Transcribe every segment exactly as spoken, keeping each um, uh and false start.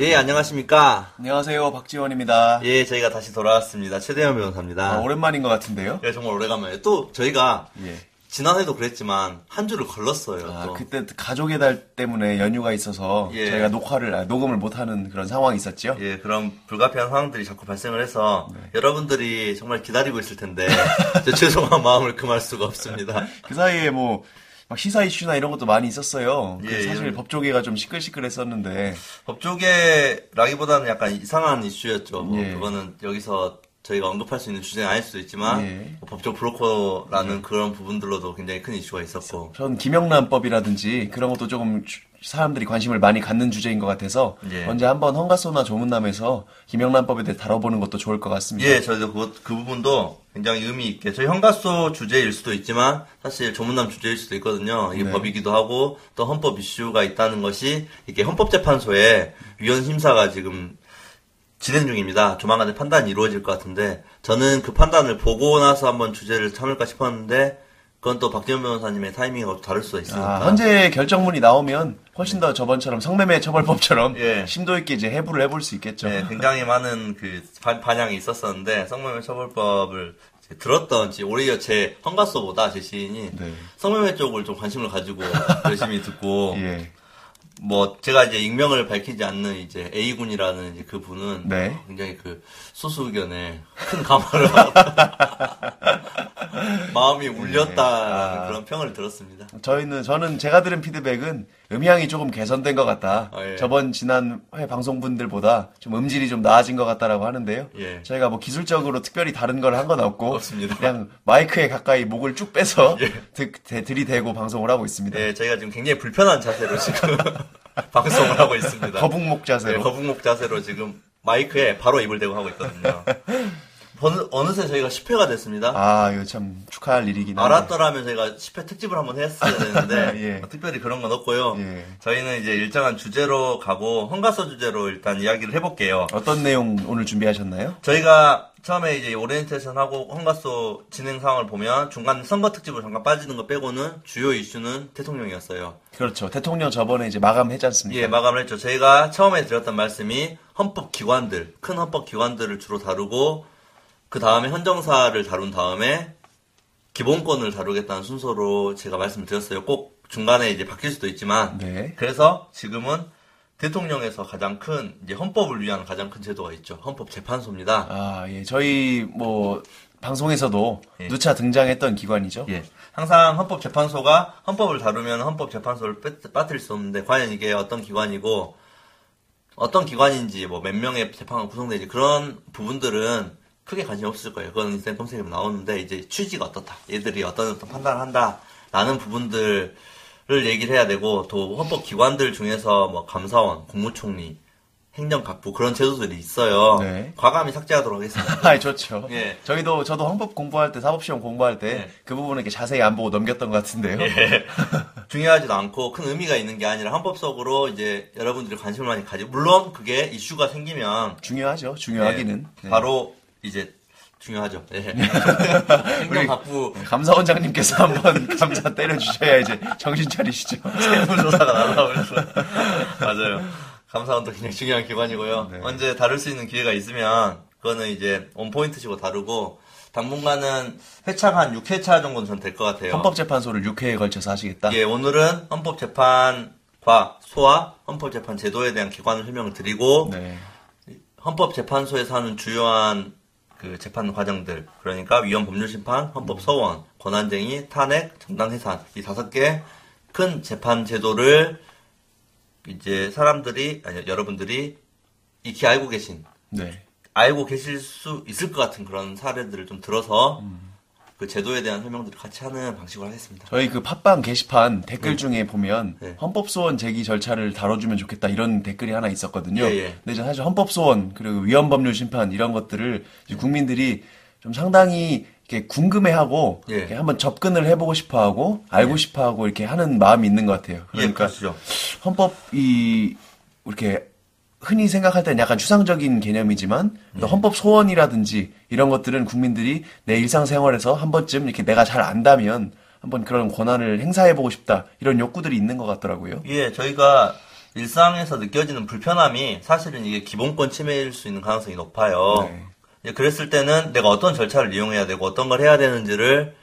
예, 안녕하십니까. 안녕하세요, 박재현입니다. 예, 저희가 다시 돌아왔습니다. 최대현 변호사입니다. 아, 오랜만인 것 같은데요? 예, 정말 오래간만에. 또 저희가 예. 지난해도 그랬지만 한 주를 걸렀어요. 아, 또. 그때 가족의 달 때문에 연휴가 있어서 예. 저희가 녹화를 아, 녹음을 못하는 그런 상황이 있었죠. 예, 그런 불가피한 상황들이 자꾸 발생을 해서 네. 여러분들이 정말 기다리고 있을 텐데 제 죄송한 마음을 금할 수가 없습니다. 그 사이에 뭐 막 시사 이슈나 이런 것도 많이 있었어요. 예, 사실 예. 법조계가 좀 시끌시끌했었는데 법조계라기보다는 약간 이상한 이슈였죠. 뭐 예. 그거는 여기서 저희가 언급할 수 있는 주제는 아닐 수도 있지만 예. 뭐 법적 브로커라는 예. 그런 부분들로도 굉장히 큰 이슈가 있었고 전 김영란법이라든지 그런 것도 조금 주, 사람들이 관심을 많이 갖는 주제인 것 같아서 예. 언제 한번 헌가소나 조문남에서 김영란법에 대해 다뤄보는 것도 좋을 것 같습니다. 예, 저희도 그, 그 부분도 굉장히 의미 있게 저희 헌가소 주제일 수도 있지만 사실 조문남 주제일 수도 있거든요. 이게 네. 법이기도 하고 또 헌법 이슈가 있다는 것이 이게 헌법재판소의 위헌 심사가 지금 진행 중입니다. 조만간에 판단이 이루어질 것 같은데 저는 그 판단을 보고 나서 한번 주제를 참을까 싶었는데 그건 또 박재현 변호사님의 타이밍이 다를 수가 있으니까. 아, 현재 결정문이 나오면 훨씬 더 저번처럼 성매매 처벌법처럼 예. 심도 있게 이제 해부를 해볼 수 있겠죠. 예, 굉장히 많은 그 반향이 있었었는데 성매매 처벌법을 들었던 오히려 제 헌가소보다 제 시인이 네. 성매매 쪽을 좀 관심을 가지고 열심히 듣고. 예. 뭐, 제가 이제 익명을 밝히지 않는 이제 A군이라는 이제 그 분은 네. 굉장히 그 소수 의견에 큰 감화를 마음이 울렸다라는 네. 아. 그런 평을 들었습니다. 저희는, 저는 제가 들은 피드백은 음향이 조금 개선된 것 같다. 아, 예. 저번 지난 회 방송분들보다 좀 음질이 좀 나아진 것 같다라고 하는데요. 예. 저희가 뭐 기술적으로 특별히 다른 걸 한 건 없고. 없습니다. 그냥 마이크에 가까이 목을 쭉 빼서 예. 드, 대, 들이대고 방송을 하고 있습니다. 예, 저희가 지금 굉장히 불편한 자세로 지금 방송을 하고 있습니다. 거북목 자세로. 예, 거북목 자세로 지금 마이크에 바로 입을 대고 하고 있거든요. 어느새 저희가 십 회가 됐습니다. 아, 이거 참 축하할 일이긴 하네요. 알았더라면 저희가 십 회 특집을 한번 했어야 되는데 예. 특별히 그런 건 없고요. 예. 저희는 이제 일정한 주제로 가고 헌가소 주제로 일단 이야기를 해볼게요. 어떤 내용 오늘 준비하셨나요? 저희가 처음에 이제 오리엔테이션하고 헌가소 진행 상황을 보면 중간 선거 특집으로 잠깐 빠지는 거 빼고는 주요 이슈는 대통령이었어요. 그렇죠. 대통령 저번에 이제 마감했지 않습니까? 예, 마감을 했죠. 저희가 처음에 드렸던 말씀이 헌법기관들, 큰 헌법기관들을 주로 다루고 그 다음에 헌정사를 다룬 다음에 기본권을 다루겠다는 순서로 제가 말씀을 드렸어요. 꼭 중간에 이제 바뀔 수도 있지만 네. 그래서 지금은 대통령에서 가장 큰 이제 헌법을 위한 가장 큰 제도가 있죠. 헌법재판소입니다. 아, 예. 저희 뭐 방송에서도 예. 누차 등장했던 기관이죠. 예. 항상 헌법재판소가 헌법을 다루면 헌법재판소를 빠뜨릴 수 없는데 과연 이게 어떤 기관이고 어떤 기관인지 뭐 몇 명의 재판관 구성되는지 그런 부분들은 크게 관심이 없을 거예요. 그건 인터넷 검색하면 나오는데 이제 취지가 어떻다. 얘들이 어떤 어떤 판단을 한다라는 부분들을 얘기를 해야 되고 또 헌법기관들 중에서 뭐 감사원, 국무총리, 행정각부 그런 제도들이 있어요. 네. 과감히 삭제하도록 하겠습니다. 아, 좋죠. 예, 저희도 저도 헌법 공부할 때 사법시험 공부할 때 그 예. 부분은 이렇게 자세히 안 보고 넘겼던 것 같은데요. 예. 중요하지도 않고 큰 의미가 있는 게 아니라 헌법 속으로 이제 여러분들이 관심을 많이 가지고 물론 그게 이슈가 생기면 중요하죠. 중요하기는 예. 바로 이제 중요하죠. 예. 우리 바쁘 감사원장님께서 한번 감사 때려주셔야 이제 정신 차리시죠. 세무조사가 날아오면서 맞아요. 감사원도 굉장히 중요한 기관이고요. 네. 언제 다룰 수 있는 기회가 있으면 그거는 이제 원포인트식으로 다루고 당분간은 회차가 한 육 회차 정도는 전 될 것 같아요. 헌법재판소를 육 회에 걸쳐서 하시겠다? 예, 오늘은 헌법재판과 소와 헌법재판 제도에 대한 기관을 설명을 드리고 네. 헌법재판소에서 하는 주요한 그 재판 과정들 그러니까 위헌 법률 심판, 헌법 소원, 권한쟁의, 탄핵, 정당 해산 이 다섯 개 큰 재판 제도를 이제 사람들이 아니 여러분들이 익히 알고 계신 네. 알고 계실 수 있을 것 같은 그런 사례들을 좀 들어서 음. 그 제도에 대한 설명들을 같이 하는 방식으로 하겠습니다. 저희 그 팟빵 게시판 댓글 네. 중에 보면 네. 헌법소원 제기 절차를 다뤄주면 좋겠다 이런 댓글이 하나 있었거든요. 예, 예. 근데 사실 헌법소원 그리고 위헌법률 심판 이런 것들을 이제 국민들이 좀 상당히 이렇게 궁금해하고 예. 이렇게 한번 접근을 해보고 싶어하고 알고 예. 싶어하고 이렇게 하는 마음이 있는 것 같아요. 그러니까 예, 그렇죠. 헌법이 이렇게 흔히 생각할 때는 약간 추상적인 개념이지만 예. 헌법 소원이라든지 이런 것들은 국민들이 내 일상생활에서 한 번쯤 이렇게 내가 잘 안다면 한번 그런 권한을 행사해보고 싶다 이런 욕구들이 있는 것 같더라고요. 예, 저희가 일상에서 느껴지는 불편함이 사실은 이게 기본권 침해일 수 있는 가능성이 높아요. 네. 그랬을 때는 내가 어떤 절차를 이용해야 되고 어떤 걸 해야 되는지를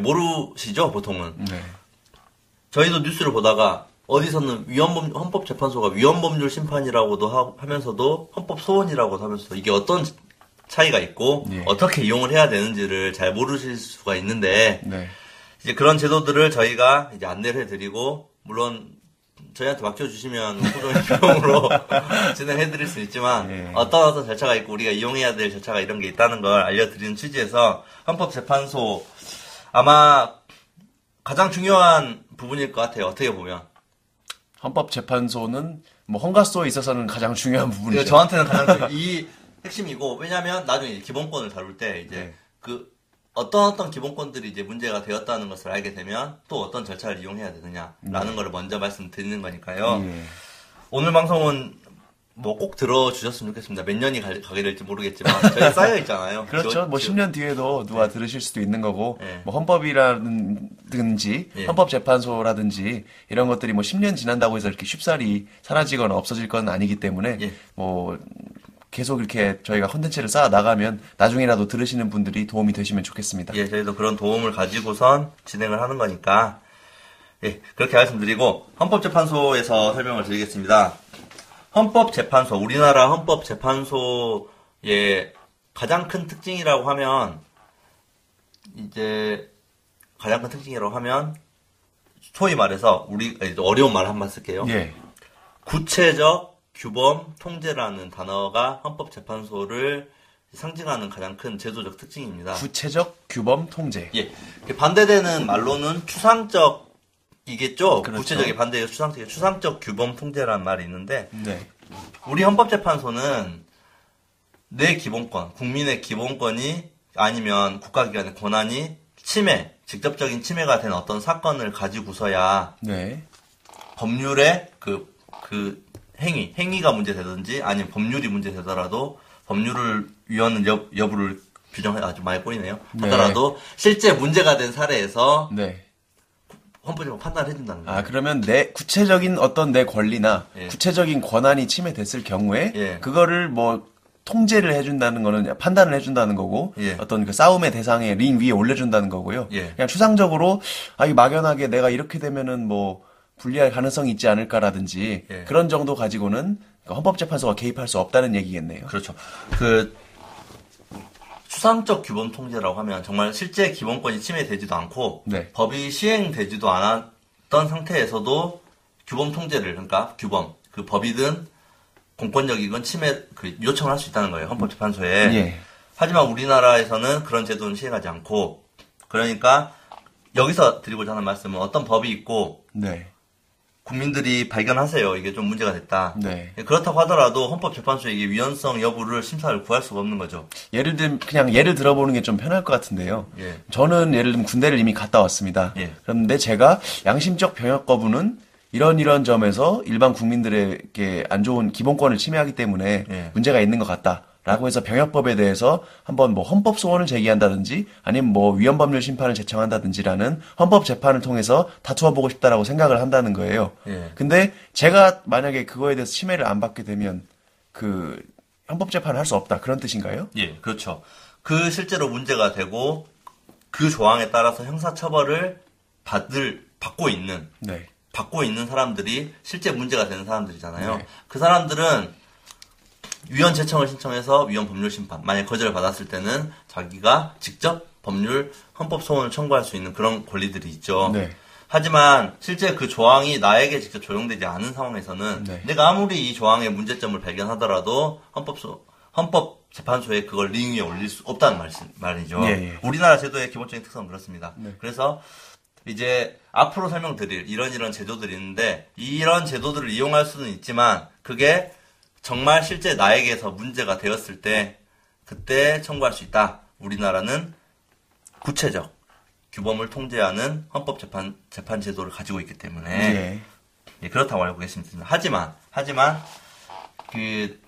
모르시죠, 보통은. 네. 저희도 뉴스를 보다가 어디서는 위헌범, 헌법재판소가 위헌법률 심판이라고도 하, 하면서도 헌법소원이라고도 하면서도 이게 어떤 차이가 있고 네. 어떻게 이용을 해야 되는지를 잘 모르실 수가 있는데 네. 이제 그런 제도들을 저희가 이제 안내를 해드리고 물론 저희한테 맡겨주시면 소정의 비용으로 진행해드릴 수 있지만 네. 어떤 어떤 절차가 있고 우리가 이용해야 될 절차가 이런 게 있다는 걸 알려드리는 취지에서 헌법재판소 아마 가장 중요한 부분일 것 같아요. 어떻게 보면 헌법재판소는 뭐 헌가소에 있어서는 가장 중요한 부분이죠. 저한테는 가장 이 핵심이고 왜냐하면 나중에 기본권을 다룰 때 이제 네. 그 어떤 어떤 기본권들이 이제 문제가 되었다는 것을 알게 되면 또 어떤 절차를 이용해야 되느냐라는 네. 걸 먼저 말씀드리는 거니까요. 네. 오늘 방송은 뭐 꼭 들어주셨으면 좋겠습니다. 몇 년이 가, 가게 될지 모르겠지만 저희 쌓여 있잖아요. 그렇죠. 저, 뭐 십 년 뒤에도 누가 네. 들으실 수도 있는 거고 네. 뭐 헌법이라든지 네. 헌법재판소라든지 이런 것들이 뭐 십 년 지난다고 해서 이렇게 쉽사리 사라지거나 없어질 건 아니기 때문에 네. 뭐 계속 이렇게 저희가 콘텐츠를 쌓아 나가면 나중에라도 들으시는 분들이 도움이 되시면 좋겠습니다. 예, 저희도 그런 도움을 가지고선 진행을 하는 거니까 예, 그렇게 말씀드리고 헌법재판소에서 설명을 드리겠습니다. 헌법재판소, 우리나라 헌법재판소의 가장 큰 특징이라고 하면 이제 가장 큰 특징이라고 하면 소위 말해서 우리 어려운 말 한번 쓸게요. 예. 구체적 규범, 통제라는 단어가 헌법재판소를 상징하는 가장 큰 제도적 특징입니다. 구체적, 규범, 통제. 예. 반대되는 말로는 추상적이겠죠. 그렇죠. 구체적의 반대의 추상적의 추상적, 규범, 통제라는 말이 있는데 네. 우리 헌법재판소는 내 기본권, 국민의 기본권이 아니면 국가기관의 권한이 침해, 직접적인 침해가 된 어떤 사건을 가지고서야 네. 법률의 그, 그 행위, 행위가 문제되든지 아니면 법률이 문제되더라도 법률을 위헌 여, 여부를 규정해 아주 많이 꼬이네요. 하더라도 네. 실제 문제가 된 사례에서 네. 헌법재판소가 판단을 해준다는 거예요. 아 그러면 내 구체적인 어떤 내 권리나 예. 구체적인 권한이 침해됐을 경우에 예. 그거를 뭐 통제를 해준다는 거는 판단을 해준다는 거고 예. 어떤 그 싸움의 대상에 링 위에 올려준다는 거고요. 예. 그냥 추상적으로 아 이 막연하게 내가 이렇게 되면은 뭐 불리할 가능성이 있지 않을까라든지 예. 그런 정도 가지고는 헌법재판소가 개입할 수 없다는 얘기겠네요. 그렇죠. 그 추상적 규범 통제라고 하면 정말 실제 기본권이 침해되지도 않고 네. 법이 시행되지도 않았던 상태에서도 규범 통제를 그러니까 규범 그 법이든 공권력이건 침해 그 요청할 수 있다는 거예요. 헌법재판소에. 예. 하지만 우리나라에서는 그런 제도는 시행하지 않고 그러니까 여기서 드리고자 하는 말씀은 어떤 법이 있고 네. 국민들이 발견하세요. 이게 좀 문제가 됐다. 네. 그렇다고 하더라도 헌법재판소에 이게 위헌성 여부를 심사를 구할 수가 없는 거죠. 예를 들면 그냥 예를 들어보는 게 좀 편할 것 같은데요. 예. 저는 예를 들면 군대를 이미 갔다 왔습니다. 예. 그런데 제가 양심적 병역 거부는 이런 이런 점에서 일반 국민들에게 안 좋은 기본권을 침해하기 때문에 예. 문제가 있는 것 같다. 라고 해서 병역법에 대해서 한번 뭐 헌법 소원을 제기한다든지 아니면 뭐 위헌법률 심판을 제청한다든지라는 헌법 재판을 통해서 다투어 보고 싶다라고 생각을 한다는 거예요. 예. 근데 제가 만약에 그거에 대해서 침해를 안 받게 되면 그 헌법 재판을 할 수 없다 그런 뜻인가요? 예, 그렇죠. 그 실제로 문제가 되고 그 조항에 따라서 형사 처벌을 받을 받고 있는 네. 받고 있는 사람들이 실제 문제가 되는 사람들이잖아요. 네. 그 사람들은 위헌 제청을 신청해서 위헌 법률 심판, 만약 거절을 받았을 때는 자기가 직접 법률, 헌법 소원을 청구할 수 있는 그런 권리들이 있죠. 네. 하지만 실제 그 조항이 나에게 직접 적용되지 않은 상황에서는 네. 내가 아무리 이 조항의 문제점을 발견하더라도 헌법 소, 헌법 재판소에 그걸 링 위에 올릴 수 없다는 말씀, 말이죠. 예, 예. 우리나라 제도의 기본적인 특성은 그렇습니다. 네. 그래서 이제 앞으로 설명드릴 이런 이런 제도들이 있는데 이런 제도들을 이용할 수는 있지만 그게 정말 실제 나에게서 문제가 되었을 때 그때 청구할 수 있다. 우리나라는 구체적 규범을 통제하는 헌법 재판 재판 제도를 가지고 있기 때문에 네. 예, 그렇다고 알고 계십니다. 하지만 하지만 그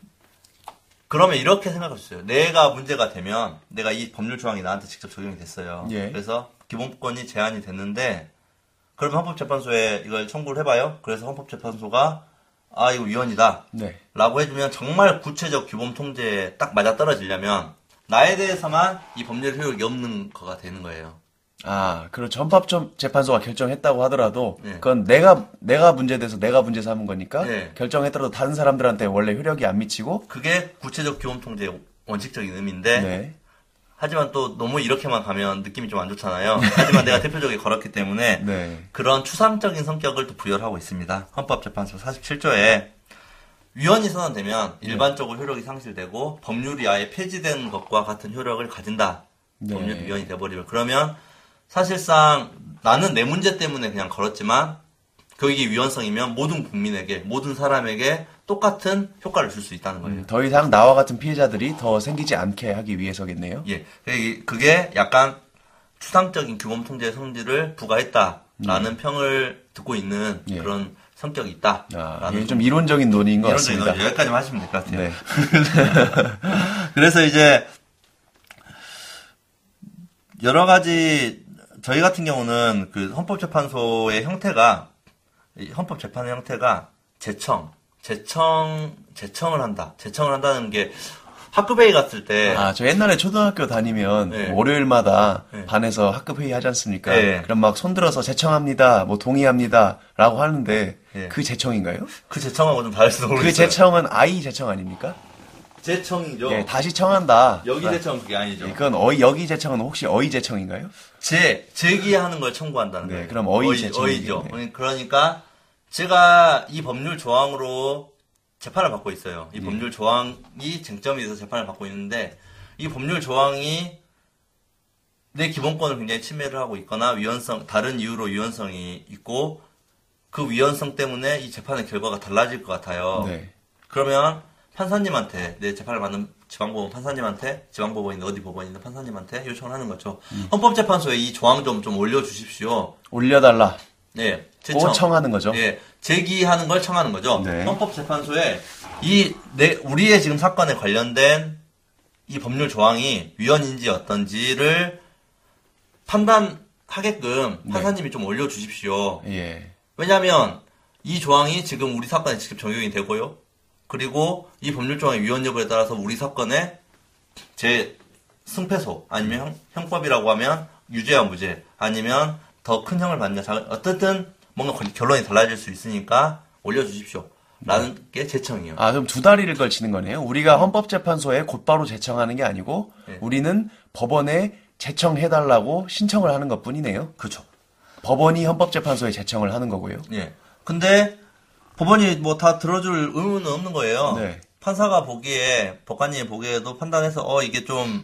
그러면 이렇게 생각하셨어요. 내가 문제가 되면 내가 이 법률 조항이 나한테 직접 적용이 됐어요. 네. 그래서 기본권이 제한이 됐는데 그러면 헌법재판소에 이걸 청구를 해봐요. 그래서 헌법재판소가 아 이거 위헌이다 네. 라고 해주면 정말 구체적 규범 통제에 딱 맞아떨어지려면 나에 대해서만 이 법률 효력이 없는 거가 되는 거예요. 아, 그렇죠. 헌법재판소가 결정했다고 하더라도 네. 그건 내가 내가 문제돼서 내가 문제 삼은 거니까 네. 결정했더라도 다른 사람들한테 원래 효력이 안 미치고 그게 구체적 규범 통제의 원칙적인 의미인데 네. 하지만 또 너무 이렇게만 가면 느낌이 좀 안 좋잖아요. 하지만 내가 대표적으로 걸었기 때문에 네. 그런 추상적인 성격을 또 부여를 하고 있습니다. 헌법재판소 사십칠 조에 위헌이 선언되면 일반적으로 효력이 상실되고 법률이 아예 폐지된 것과 같은 효력을 가진다. 네. 법률이 위헌이 돼버리면 그러면 사실상 나는 내 문제 때문에 그냥 걸었지만 그게 위헌성이면 모든 국민에게 모든 사람에게 똑같은 효과를 줄 수 있다는 거예요. 음, 더 이상 나와 같은 피해자들이 더 생기지 않게 하기 위해서겠네요. 예, 그게 약간 추상적인 규범 통제의 성질을 부과했다라는 음. 평을 듣고 있는 예. 그런 성격이 있다. 아, 이게 좀 이론적인 논의인 것 이론적인 같습니다. 논의. 여기까지만 하시면 될 것 같아요. 네. 그래서 이제 여러 가지 저희 같은 경우는 그 헌법재판소의 형태가 헌법재판의 형태가 재청, 재청, 재청을 한다. 재청을 한다는 게 학급회의 갔을 때 아, 저 옛날에 초등학교 다니면 네. 월요일마다 네. 반에서 학급회의 하지 않습니까? 네. 그럼 막 손들어서 재청합니다, 뭐 동의합니다라고 하는데 네. 그 재청인가요? 그 재청하고 좀 다를 수도 모르겠어요. 그 재청은 아이 재청 아닙니까? 재청이죠. 예, 다시 청한다. 여기 재청 그게 아니죠. 예, 그건 어이 여기 재청은 혹시 어이 재청인가요? 제 제기하는 걸 청구한다는 거예요. 네, 그럼 어이, 어이 재청이죠. 어이죠. 그러니까 제가 이 법률 조항으로 재판을 받고 있어요. 이 예. 법률 조항이 쟁점이 돼서 재판을 받고 있는데 이 법률 조항이 내 기본권을 굉장히 침해를 하고 있거나 위헌성 다른 이유로 위헌성이 있고 그 위헌성 때문에 이 재판의 결과가 달라질 것 같아요. 네. 그러면 판사님한테 내 재판을 받는 지방법원 판사님한테 지방법원인데 어디 법원인데 판사님한테 요청을 하는 거죠. 음. 헌법재판소에 이 조항 좀 좀 올려주십시오. 올려달라. 네, 재청. 청하는 거죠. 네, 제기하는 걸 청하는 거죠. 네. 헌법재판소에 이 내 우리의 지금 사건에 관련된 이 법률 조항이 위헌인지 어떤지를 판단하게끔 판사님이 네. 좀 올려주십시오. 예. 왜냐하면 이 조항이 지금 우리 사건에 직접 적용이 되고요. 그리고 이 법률 조항의 위헌 여부에 따라서 우리 사건에 제 승패소 아니면 형, 형법이라고 하면 유죄와 무죄 아니면 더 큰 형을 받냐 어쨌든 뭔가 결론이 달라질 수 있으니까 올려주십시오 라는 네. 게 재청이에요. 아 그럼 두 다리를 걸치는 거네요. 우리가 헌법재판소에 곧바로 재청하는 게 아니고 네. 우리는 법원에 재청해달라고 신청을 하는 것뿐이네요. 그렇죠. 법원이 헌법재판소에 재청을 하는 거고요. 네. 근데 법원이 뭐 다 들어줄 의무는 없는 거예요. 네. 판사가 보기에, 법관님이 보기에도 판단해서, 어, 이게 좀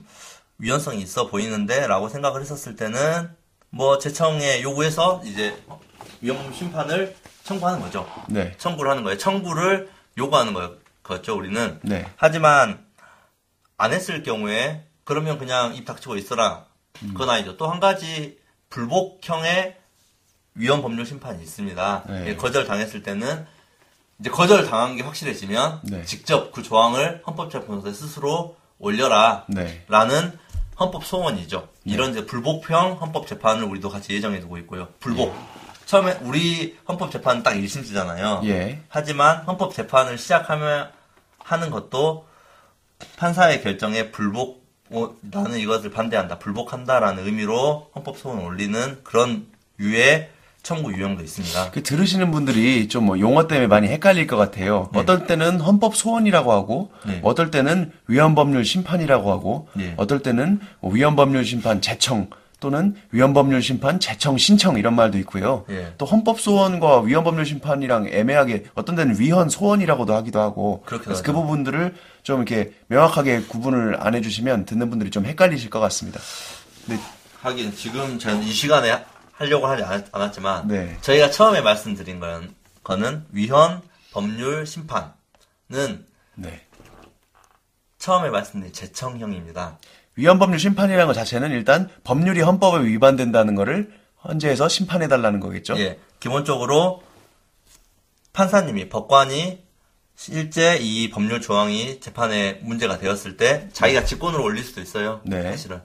위헌성이 있어 보이는데? 라고 생각을 했었을 때는, 뭐, 재청에 요구해서 이제 위헌 심판을 청구하는 거죠. 네. 청구를 하는 거예요. 청구를 요구하는 거였죠, 우리는. 네. 하지만, 안 했을 경우에, 그러면 그냥 입 닥치고 있어라. 음. 그건 아니죠. 또 한 가지, 불복형의 위헌 법률 심판이 있습니다. 네. 거절 당했을 때는, 이제 거절 당한 게 확실해지면 네. 직접 그 조항을 헌법재판소에 스스로 올려라 네. 라는 헌법 소원이죠. 네. 이런 이제 불복형 헌법재판을 우리도 같이 예정해 두고 있고요. 불복. 예. 처음에 우리 헌법재판은 딱 일 심수잖아요. 예. 하지만 헌법재판을 시작하면 하는 것도 판사의 결정에 불복, 어, 나는 이것을 반대한다, 불복한다라는 의미로 헌법 소원을 올리는 그런 유의 청구 유형도 있습니다. 그 들으시는 분들이 좀 뭐 용어 때문에 많이 헷갈릴 것 같아요. 네. 어떨 때는 헌법 소원이라고 하고, 네. 어떨 때는 위헌 법률 심판이라고 하고, 네. 어떨 때는 위헌 법률 심판 재청 또는 위헌 법률 심판 재청 신청 이런 말도 있고요. 네. 또 헌법 소원과 위헌 법률 심판이랑 애매하게 어떤 데는 위헌 소원이라고도 하기도 하고, 그래서 하죠. 그 부분들을 좀 이렇게 명확하게 구분을 안 해주시면 듣는 분들이 좀 헷갈리실 것 같습니다. 근데 하긴 지금 저는 이 시간에 하려고 하지 않았지만 네. 저희가 처음에 말씀드린 건, 거는 위헌 법률 심판은 네. 처음에 말씀드린 재청형입니다. 위헌 법률 심판이라는 것 자체는 일단 법률이 헌법에 위반된다는 거를 헌재에서 심판해달라는 거겠죠? 예, 기본적으로 판사님이, 법관이 실제 이 법률 조항이 재판에 문제가 되었을 때 자기가 직권으로 올릴 수도 있어요. 네. 사실은.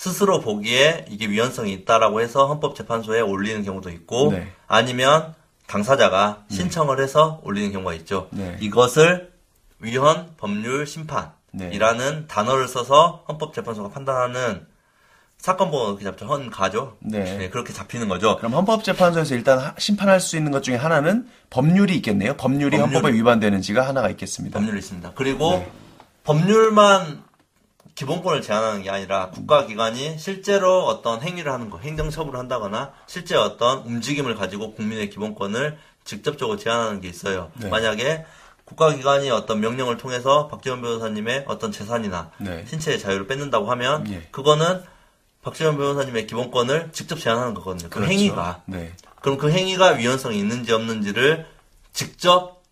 스스로 보기에 이게 위헌성이 있다라고 해서 헌법재판소에 올리는 경우도 있고 네. 아니면 당사자가 신청을 해서 올리는 경우가 있죠. 네. 이것을 위헌 법률 심판이라는 네. 단어를 써서 헌법재판소가 판단하는 사건번호 그렇게 잡죠. 헌가죠. 네. 네, 그렇게 잡히는 거죠. 그럼 헌법재판소에서 일단 하, 심판할 수 있는 것 중에 하나는 법률이 있겠네요. 법률이 법률, 헌법에 위반되는지가 하나가 있겠습니다. 법률이 있습니다. 그리고 네. 법률만 기본권을 제한하는 게 아니라 국가기관이 실제로 어떤 행위를 하는 거, 행정처벌을 한다거나 실제 어떤 움직임을 가지고 국민의 기본권을 직접적으로 제한하는 게 있어요. 네. 만약에 국가기관이 어떤 명령을 통해서 박재현 변호사님의 어떤 재산이나 네. 신체의 자유를 뺏는다고 하면 네. 그거는 박재현 변호사님의 기본권을 직접 제한하는 거거든요. 그 그렇죠. 행위가. 네. 그럼 그 행위가 위헌성이 있는지 없는지를 직접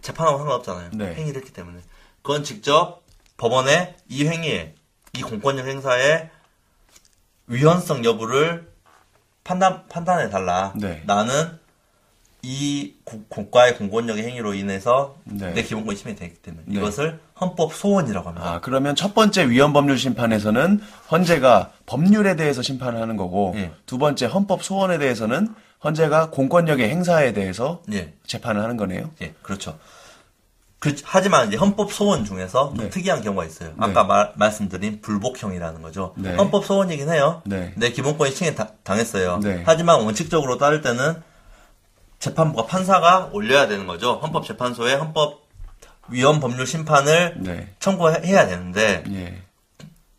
재판하고 상관없잖아요. 네. 행위를 했기 때문에. 그건 직접 법원에 이 행위에, 이 공권력 행사의 위헌성 여부를 판단, 판단해달라. 네. 나는 이 국, 국가의 공권력의 행위로 인해서 네. 내 기본권이 침해되기 때문에 네. 이것을 헌법 소원이라고 합니다. 아, 그러면 첫 번째 위헌 법률 심판에서는 헌재가 법률에 대해서 심판을 하는 거고 네. 두 번째 헌법 소원에 대해서는 헌재가 공권력의 행사에 대해서 네. 재판을 하는 거네요. 네, 그렇죠. 그, 하지만 이제 헌법 소원 중에서 좀 네. 특이한 경우가 있어요. 네. 아까 말, 말씀드린 불복형이라는 거죠. 네. 헌법 소원이긴 해요. 네. 내 기본권이 침해 당했어요. 네. 하지만 원칙적으로 따를 때는 재판부가 판사가 올려야 되는 거죠. 헌법재판소에 헌법 위헌 법률 심판을 네. 청구해야 되는데 예.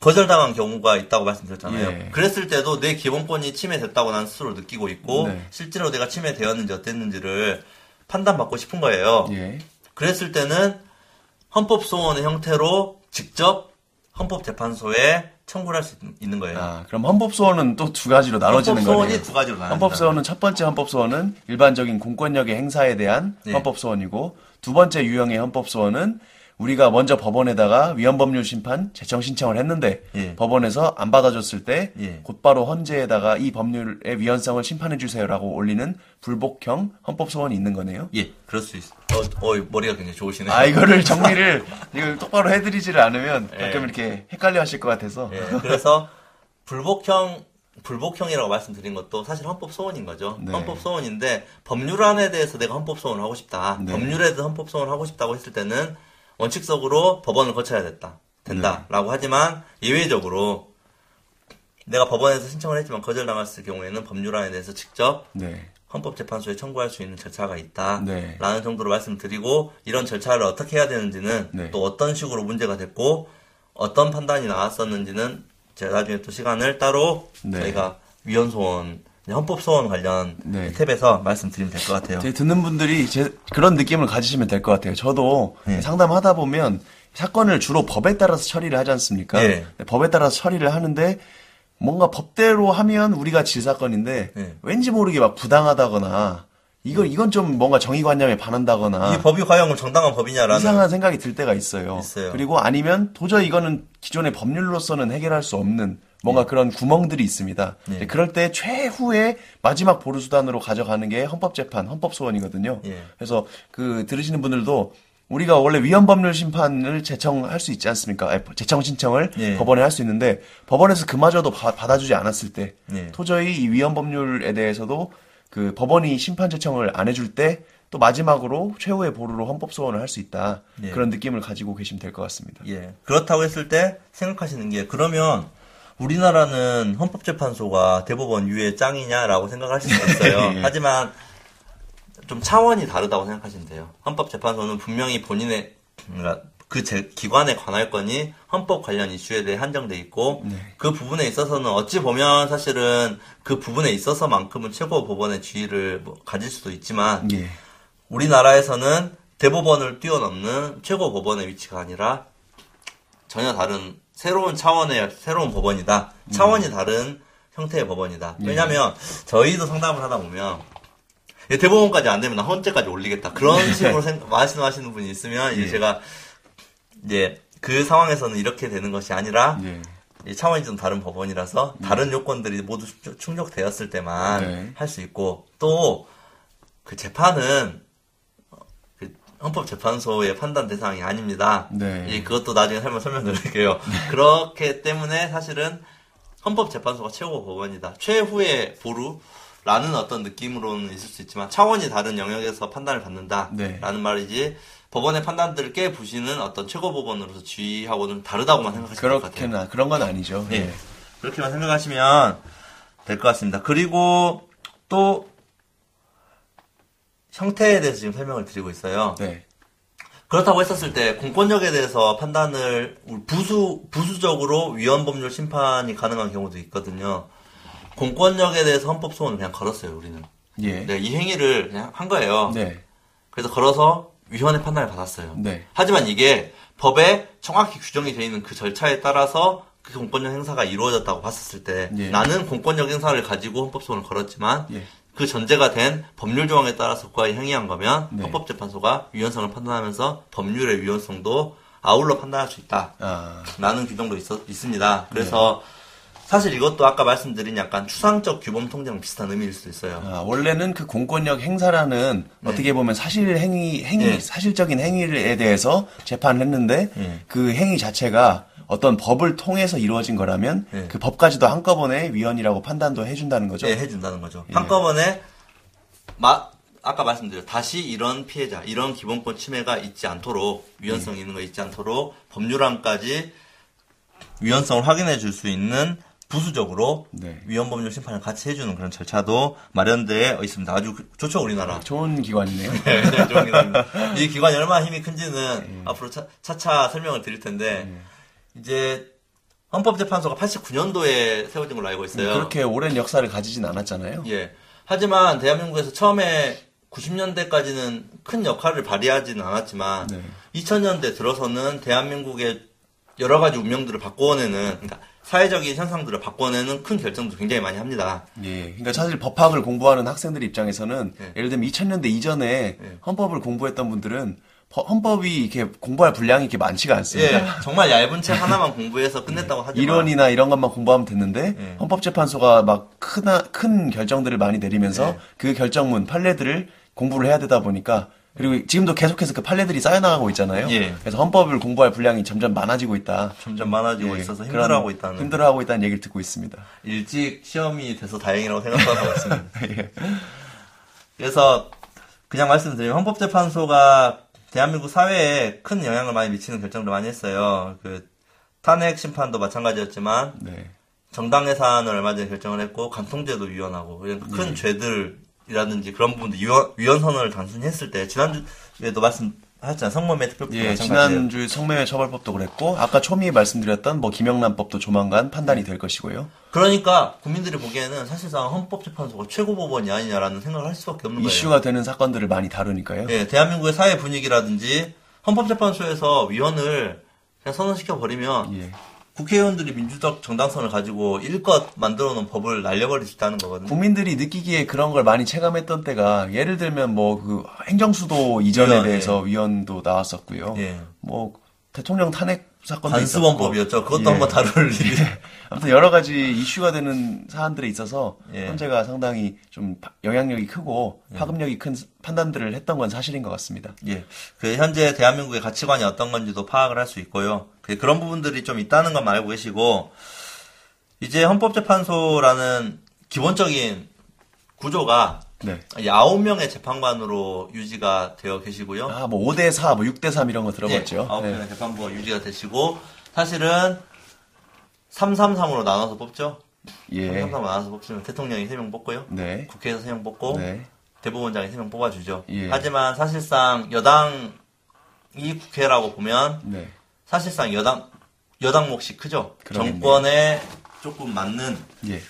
거절당한 경우가 있다고 말씀드렸잖아요. 예. 그랬을 때도 내 기본권이 침해됐다고 난 스스로 느끼고 있고 네. 실제로 내가 침해되었는지 어땠는지를 판단받고 싶은 거예요. 예. 그랬을 때는 헌법소원의 형태로 직접 헌법재판소에 청구를 할 수 있는 거예요. 아, 그럼 헌법소원은 또 두 가지로 나눠지는 거예요. 헌법소원이 두 가지로 나눠집니다. 헌법소원은 첫 번째 헌법소원은 일반적인 공권력의 행사에 대한 네. 헌법소원이고 두 번째 유형의 헌법소원은 우리가 먼저 법원에다가 위헌법률 심판 재청 신청을 했는데 예. 법원에서 안 받아줬을 때 예. 곧바로 헌재에다가 이 법률의 위헌성을 심판해 주세요라고 올리는 불복형 헌법 소원이 있는 거네요. 예, 그럴 수 있어. 어, 어 머리가 굉장히 좋으시네요. 아, 이거를 정리를 이걸 똑바로 해드리지를 않으면 가끔 예. 이렇게 헷갈려하실 것 같아서. 예. 그래서 불복형 불복형이라고 말씀드린 것도 사실 헌법 소원인 거죠. 네. 헌법 소원인데 법률안에 대해서 내가 헌법 소원을 하고 싶다. 네. 법률에 대해서 헌법 소원을 하고 싶다고 했을 때는. 원칙적으로 법원을 거쳐야 됐다, 된다라고 네. 하지만 예외적으로 내가 법원에서 신청을 했지만 거절당했을 경우에는 법률안에 대해서 직접 네. 헌법재판소에 청구할 수 있는 절차가 있다라는 네. 정도로 말씀드리고 이런 절차를 어떻게 해야 되는지는 네. 또 어떤 식으로 문제가 됐고 어떤 판단이 나왔었는지는 제가 나중에 또 시간을 따로 네. 저희가 위헌소원 헌법소원 관련 네. 탭에서 말씀드리면 될 것 같아요. 제 듣는 분들이 제 그런 느낌을 가지시면 될 것 같아요. 저도 네. 상담하다 보면 사건을 주로 법에 따라서 처리를 하지 않습니까? 네. 법에 따라서 처리를 하는데 뭔가 법대로 하면 우리가 질 사건인데 네. 왠지 모르게 막 부당하다거나 이건, 이건 좀 뭔가 정의관념에 반한다거나. 이 법이 과연 정당한 법이냐라는. 이상한 생각이 들 때가 있어요. 있어요. 그리고 아니면 도저히 이거는 기존의 법률로서는 해결할 수 없는 뭔가 네. 그런 구멍들이 있습니다. 네. 그럴 때 최후의 마지막 보루수단으로 가져가는 게 헌법재판, 헌법소원이거든요. 네. 그래서 그 들으시는 분들도 우리가 원래 위헌법률 심판을 제청할 수 있지 않습니까? 아니, 제청 신청을 예. 법원에 할 수 있는데 법원에서 그마저도 바, 받아주지 않았을 때 예. 도저히 이 위헌법률에 대해서도 그 법원이 심판 제청을 안 해줄 때 또 마지막으로 최후의 보루로 헌법소원을 할 수 있다. 예. 그런 느낌을 가지고 계시면 될 것 같습니다. 예. 그렇다고 했을 때 생각하시는 게 그러면 우리나라는 헌법재판소가 대법원 위에 짱이냐라고 생각할 수 있어요. 예. 하지만 좀 차원이 다르다고 생각하시면 돼요. 헌법재판소는 분명히 본인의 그 제, 기관에 관할 건이 헌법 관련 이슈에 대해 한정돼 있고 네. 그 부분에 있어서는 어찌 보면 사실은 그 부분에 있어서만큼은 최고 법원의 지위를 뭐 가질 수도 있지만 예. 우리나라에서는 대법원을 뛰어넘는 최고 법원의 위치가 아니라 전혀 다른 새로운 차원의 새로운 법원이다. 차원이 음. 다른 형태의 법원이다. 예. 왜냐하면 저희도 상담을 하다 보면 대법원까지 안 되면 나 헌재까지 올리겠다. 그런 식으로 생각, 말씀하시는 분이 있으면, 이제 예. 제가, 이제, 그 상황에서는 이렇게 되는 것이 아니라, 예. 차원이 좀 다른 법원이라서, 예. 다른 요건들이 모두 충족되었을 때만 네. 할 수 있고, 또, 그 재판은, 그 헌법재판소의 판단 대상이 아닙니다. 네. 예, 그것도 나중에 설명, 설명드릴게요. 네. 그렇기 때문에 사실은 헌법재판소가 최고 법원이다. 최후의 보루, 라는 어떤 느낌으로는 있을 수 있지만 차원이 다른 영역에서 판단을 받는다라는 네. 말이지 법원의 판단들을 깨부시는 어떤 최고법원으로서 지휘하고는 다르다고만 생각하시면 될 것 같아요. 그렇게나 그런 건 아니죠. 네. 네. 그렇게만 생각하시면 될 것 같습니다. 그리고 또 형태에 대해서 지금 설명을 드리고 있어요. 네. 그렇다고 했었을 때 공권력에 대해서 판단을 부수 부수적으로 위헌 법률 심판이 가능한 경우도 있거든요. 공권력에 대해서 헌법 소원을 그냥 걸었어요, 우리는. 예. 네, 이 행위를 그냥 한 거예요. 네. 그래서 걸어서 위헌의 판단을 받았어요. 네. 하지만 이게 법에 정확히 규정이 되어 있는 그 절차에 따라서 그 공권력 행사가 이루어졌다고 봤었을 때 예. 나는 공권력 행사를 가지고 헌법 소원을 걸었지만 예. 그 전제가 된 법률 조항에 따라서 국가에 행위한 거면 네. 헌법재판소가 위헌성을 판단하면서 법률의 위헌성도 아울러 판단할 수 있다. 아... 라는 규정도 있어, 있습니다. 그래서 네. 사실 이것도 아까 말씀드린 약간 추상적 규범 통제랑 비슷한 의미일 수도 있어요. 아, 원래는 그 공권력 행사라는 네. 어떻게 보면 사실 행위, 행위, 네. 사실적인 행위에 대해서 재판을 했는데 네. 그 행위 자체가 어떤 법을 통해서 이루어진 거라면 네. 그 법까지도 한꺼번에 위헌이라고 판단도 해준다는 거죠? 네, 해준다는 거죠. 예. 한꺼번에 마, 아까 말씀드렸죠. 다시 이런 피해자, 이런 기본권 침해가 있지 않도록 위헌성 예. 있는 거 있지 않도록 법률안까지 위헌성을 확인해 줄 수 있는 부수적으로 네. 위헌법률 심판을 같이 해주는 그런 절차도 마련되어 있습니다. 아주 좋죠, 우리나라. 좋은 기관이네요. 네, 네, 좋은 기관입니다. 이 기관이 얼마나 힘이 큰지는 예. 앞으로 차, 차차 설명을 드릴 텐데 예. 이제 헌법재판소가 팔십구 년도에 세워진 걸로 알고 있어요. 그렇게 오랜 역사를 가지진 않았잖아요. 예. 하지만 대한민국에서 처음에 구십 년대까지는 큰 역할을 발휘하진 않았지만 네. 이천 년대 들어서는 대한민국의 여러 가지 운명들을 바꿔내는 그러니까 사회적인 현상들을 바꿔내는 큰 결정도 굉장히 많이 합니다. 예. 그러니까 사실 법학을 공부하는 학생들 입장에서는 예. 예를 들면 이천 년대 이전에 예. 헌법을 공부했던 분들은 헌법이 이렇게 공부할 분량이 이렇게 많지가 않습니다. 예, 정말 얇은 책 하나만 공부해서 끝냈다고 하죠. 이론이나 이런 것만 공부하면 됐는데 예. 헌법재판소가 막 큰 큰 결정들을 많이 내리면서 예. 그 결정문 판례들을 공부를 해야 되다 보니까 그리고 지금도 계속해서 그 판례들이 쌓여나가고 있잖아요. 예. 그래서 헌법을 공부할 분량이 점점 많아지고 있다. 점점 많아지고 예. 있어서 힘들어하고 있다는 힘들어하고 있다는 얘기를 듣고 있습니다. 일찍 시험이 돼서 다행이라고 생각하고 있습니다. 예. 그래서 그냥 말씀드리면 헌법재판소가 대한민국 사회에 큰 영향을 많이 미치는 결정도 많이 했어요. 그 탄핵 심판도 마찬가지였지만 네. 정당 해산을 얼마 전에 결정을 했고 간통죄도 위헌하고 큰 네. 죄들이라든지 그런 부분도 위헌, 위헌 선언을 단순히 했을 때 지난주에도 말씀하셨잖아요. 성매매 특별법도 예, 마찬가지예요. 지난주 성매매 처벌법도 그랬고 아까 초미에 말씀드렸던 뭐 김영란법도 조만간 판단이 될 것이고요. 그러니까 국민들이 보기에는 사실상 헌법재판소가 최고법원이 아니냐라는 생각을 할 수밖에 없는 이슈가 거예요. 이슈가 되는 사건들을 많이 다루니까요. 네, 대한민국의 사회 분위기라든지 헌법재판소에서 위헌을 그냥 선언시켜버리면 예. 국회의원들이 민주적 정당성을 가지고 일껏 만들어놓은 법을 날려버릴 수 있다는 거거든요. 국민들이 느끼기에 그런 걸 많이 체감했던 때가 예를 들면 뭐 그 행정수도 이전에 위헌, 대해서 예. 위헌도 나왔었고요. 예. 뭐 대통령 탄핵 관수원법이었죠. 그것도 예. 한번 다룰 일이. 예. 아무튼 여러 가지 이슈가 되는 사안들에 있어서 예. 헌재가 상당히 좀 영향력이 크고 예. 파급력이 큰 판단들을 했던 건 사실인 것 같습니다. 예. 그 현재 대한민국의 가치관이 어떤 건지도 파악을 할 수 있고요. 그런 부분들이 좀 있다는 것만 알고 계시고 이제 헌법재판소라는 기본적인 구조가 네. 아홉 명의 재판관으로 유지가 되어 계시고요. 아, 뭐 오 대 사, 뭐 육 대 삼 이런 거 들어봤죠. 네, 아홉 명의 네. 재판부가 유지가 되시고, 사실은 삼 삼 삼으로 나눠서 뽑죠. 예. 삼 삼 삼으로 나눠서 뽑으면 대통령이 세 명 뽑고요. 네. 국회에서 세 명 뽑고, 네. 대법원장이 세 명 뽑아주죠. 예. 하지만 사실상 여당이 국회라고 보면, 네. 사실상 여당, 여당 몫이 크죠. 그러겠네요. 정권에 조금 맞는, 예.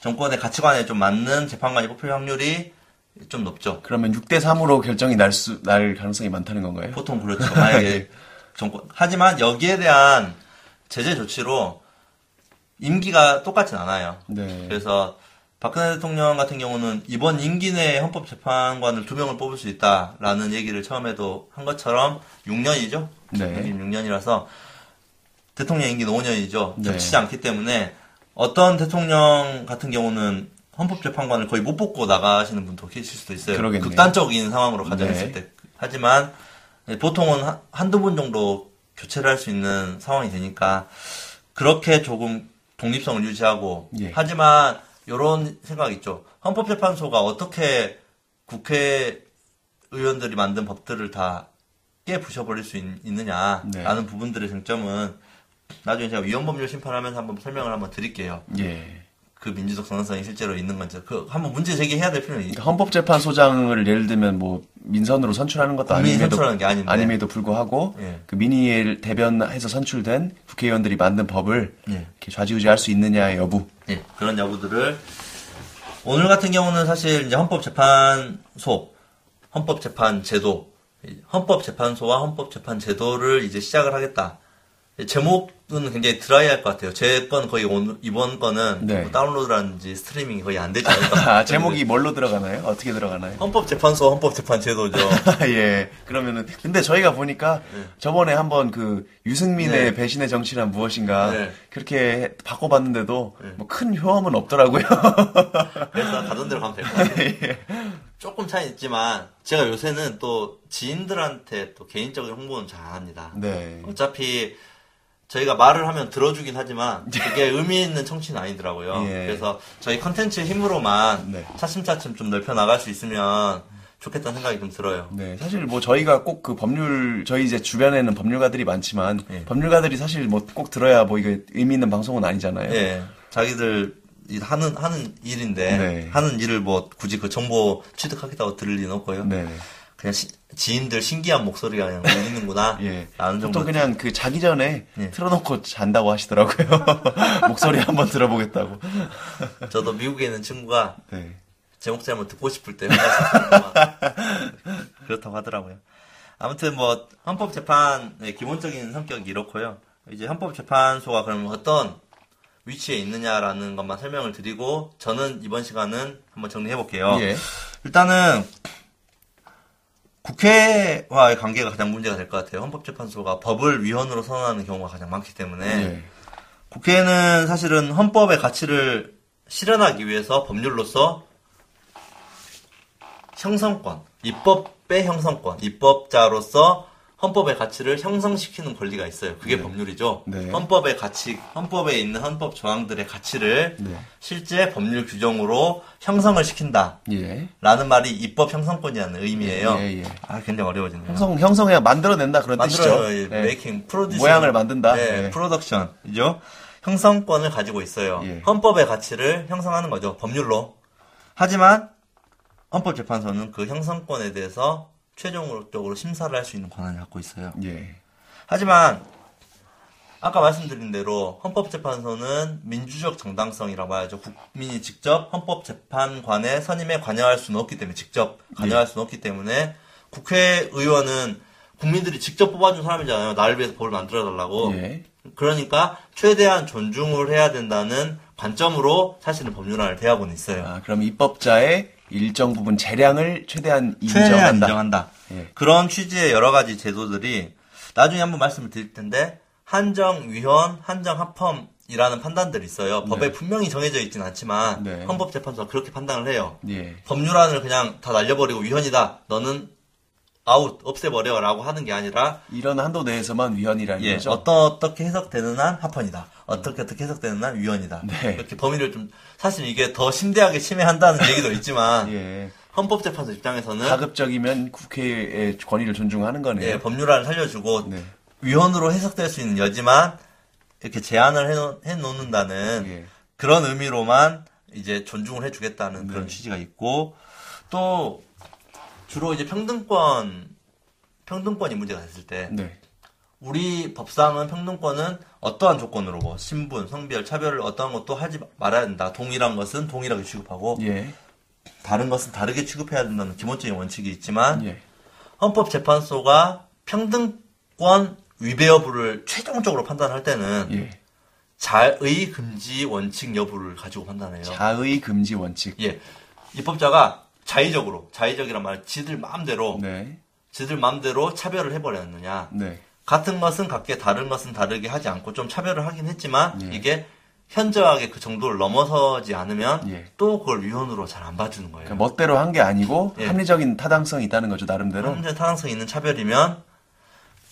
정권의 가치관에 좀 맞는 재판관이 뽑힐 확률이 좀 높죠. 그러면 육 대 삼으로 결정이 날 수, 날 가능성이 많다는 건가요? 보통 그렇죠. 만약에 정권. 하지만 여기에 대한 제재 조치로 임기가 똑같진 않아요. 네. 그래서 박근혜 대통령 같은 경우는 이번 임기 내에 헌법재판관을 두 명을 뽑을 수 있다라는 얘기를 처음에도 한 것처럼 육 년이죠? 네. 육 년이라서 대통령 임기는 오 년이죠. 겹치지 네. 않기 때문에 어떤 대통령 같은 경우는 헌법재판관을 거의 못 뽑고 나가시는 분도 계실 수도 있어요. 그러겠네요. 극단적인 상황으로 가정했을 네. 때. 하지만 보통은 한두 분 정도 교체를 할 수 있는 상황이 되니까 그렇게 조금 독립성을 유지하고 예. 하지만 이런 생각 있죠. 헌법재판소가 어떻게 국회 의원들이 만든 법들을 다 깨부셔버릴 수 있, 있느냐라는 네. 부분들의 쟁점은 나중에 제가 위헌법률 심판하면서 한번 설명을 한번 드릴게요. 예. 그 민주적 정당성이 실제로 있는 건지 그 한번 문제 제기해야 될 필요는 있죠. 헌법재판소장을 예를 들면 뭐 민선으로 선출하는 것도 아니고 선출하는 게 아닌데 아님에도 불구하고 예. 그 민의를 대변해서 선출된 국회의원들이 만든 법을 예. 이렇게 좌지우지할 수 있느냐의 여부. 예. 그런 여부들을 오늘 같은 경우는 사실 이제 헌법재판소, 헌법재판제도, 헌법재판소와 헌법재판제도를 이제 시작을 하겠다. 제목은 굉장히 드라이할 것 같아요. 제 건 거의 오늘, 이번 거는 네. 뭐 다운로드라든지 스트리밍이 거의 안 되지 않을까. 아, 제목이 뭘로 들어가나요? 어떻게 들어가나요? 헌법재판소, 헌법재판제도죠. 예. 그러면은 근데 저희가 보니까 네. 저번에 한번 그 유승민의 네. 배신의 정치란 무엇인가 네. 그렇게 바꿔봤는데도 네. 뭐 큰 효험은 없더라고요. 그래서 가던 대로 가면 될 것 같아요. 예. 조금 차이 있지만 제가 요새는 또 지인들한테 또 개인적인 홍보는 잘 안 합니다. 네. 어차피 저희가 말을 하면 들어주긴 하지만 그게 의미 있는 청취는 아니더라고요. 예. 그래서 저희 컨텐츠의 힘으로만 네. 차츰차츰 좀 넓혀 나갈 수 있으면 좋겠다는 생각이 좀 들어요. 네, 사실 뭐 저희가 꼭 그 법률 저희 이제 주변에는 법률가들이 많지만 예. 법률가들이 사실 뭐 꼭 들어야 뭐 이게 의미 있는 방송은 아니잖아요. 예. 자기들 하는 하는 일인데 네. 하는 일을 뭐 굳이 그 정보 취득하겠다고 들을 리는 없고요. 네. 그냥 시, 지인들 신기한 목소리가 그냥 울리는구나. 예. 라는 정도. 또 그냥 그 자기 전에 예. 틀어놓고 잔다고 하시더라고요. 목소리 한번 들어보겠다고. 저도 미국에 있는 친구가 네. 제 목소리 한번 듣고 싶을 때 그렇다고 하더라고요. 아무튼 뭐 헌법재판의 기본적인 성격이 이렇고요. 이제 헌법재판소가 그러면 어떤 위치에 있느냐라는 것만 설명을 드리고 저는 이번 시간은 한번 정리해볼게요. 예. 일단은 국회와의 관계가 가장 문제가 될 것 같아요. 헌법재판소가 법을 위헌으로 선언하는 경우가 가장 많기 때문에 예. 국회는 사실은 헌법의 가치를 실현하기 위해서 법률로서 형성권, 입법의 형성권, 입법자로서 헌법의 가치를 형성시키는 권리가 있어요. 그게 네. 법률이죠. 네. 헌법의 가치, 헌법에 있는 헌법 조항들의 가치를 네. 실제 법률 규정으로 형성을 시킨다. 예. 라는 말이 입법 형성권이라는 의미예요. 예, 예. 아, 굉장히 어려워지네요. 형성, 형성해야 만들어낸다 그런 만들어요. 뜻이죠. 예. 네. 메이킹, 프로듀싱. 모양을 만든다. 네. 예. 프로덕션이죠. 형성권을 가지고 있어요. 예. 헌법의 가치를 형성하는 거죠. 법률로. 하지만 헌법재판소는 그 형성권에 대해서 최종적으로 심사를 할 수 있는 권한을 갖고 있어요. 예. 하지만 아까 말씀드린 대로 헌법재판소는 민주적 정당성이라고 봐야죠. 국민이 직접 헌법재판관의 선임에 관여할 수는 없기 때문에 직접 관여할 예. 수는 없기 때문에 국회의원은 국민들이 직접 뽑아준 사람이잖아요. 나를 위해서 법을 만들어달라고. 예. 그러니까 최대한 존중을 해야 된다는 관점으로 사실은 법률안을 대하고는 있어요. 아, 그럼 입법자의 일정 부분 재량을 최대한 인정한다. 최대한 인정한다. 예. 그런 취지의 여러 가지 제도들이 나중에 한번 말씀을 드릴 텐데 한정 위헌, 한정 합헌이라는 판단들이 있어요. 법에 네. 분명히 정해져 있진 않지만 네. 헌법재판소가 그렇게 판단을 해요. 예. 법률안을 그냥 다 날려버리고 위헌이다. 너는 아웃, 없애버려라고 하는 게 아니라 이런 한도 내에서만 위헌이라는 예. 거죠. 어떤 어떻게 해석되는 한 합헌이다. 어떻게 어떻게 해석되는 한 위헌이다. 네. 이렇게 범위를 좀 사실 이게 더 심대하게 침해한다는 얘기도 있지만 예. 헌법재판소 입장에서는 가급적이면 국회의 권위를 존중하는 거네요. 예, 법률안을 살려주고 네. 위헌으로 해석될 수 있는 여지만 이렇게 제한을 해놓, 해놓는다는 예. 그런 의미로만 이제 존중을 해주겠다는 네. 그런 취지가 있고 또 주로 이제 평등권, 평등권이 문제가 됐을 때, 네. 우리 법상은 평등권은 어떠한 조건으로, 뭐, 신분, 성별, 차별을 어떠한 것도 하지 말아야 된다. 동일한 것은 동일하게 취급하고, 예. 다른 것은 다르게 취급해야 된다는 기본적인 원칙이 있지만, 예. 헌법재판소가 평등권 위배 여부를 최종적으로 판단할 때는, 예. 자의 금지 원칙 여부를 가지고 판단해요. 자의 금지 원칙. 예. 입법자가, 자의적으로, 자의적이란 말은 지들 마음대로, 네. 지들 마음대로 차별을 해버렸느냐. 네. 같은 것은 같게, 다른 것은 다르게 하지 않고 좀 차별을 하긴 했지만, 예. 이게 현저하게 그 정도를 넘어서지 않으면, 예. 또 그걸 위헌으로 잘 안 봐주는 거예요. 그러니까 멋대로 한 게 아니고, 예. 합리적인 타당성이 있다는 거죠, 나름대로. 합리적인 타당성이 있는 차별이면,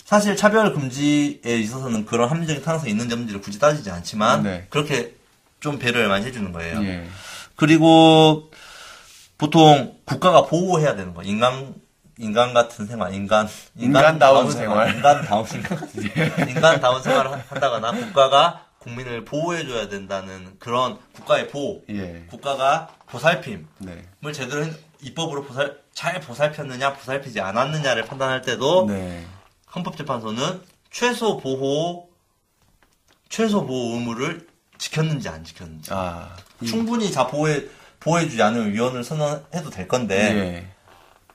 사실 차별 금지에 있어서는 그런 합리적인 타당성이 있는지 없는지를 굳이 따지지 않지만, 네. 그렇게 좀 배려를 많이 해주는 거예요. 예. 그리고 보통 국가가 보호해야 되는 거야. 인간, 인간 같은 생활, 인간, 인간다운 생활. 인간다운 생활. 인간다운 생활을 한다거나 국가가 국민을 보호해줘야 된다는 그런 국가의 보호, 예. 국가가 보살핌을 네. 제대로 입법으로 보살, 잘 보살폈느냐, 보살피지 않았느냐를 판단할 때도 네. 헌법재판소는 최소 보호, 최소 보호 의무를 지켰는지 안 지켰는지. 아, 충분히 다 보호해, 보호해주지 않으면 위헌을 선언해도 될 건데, 예.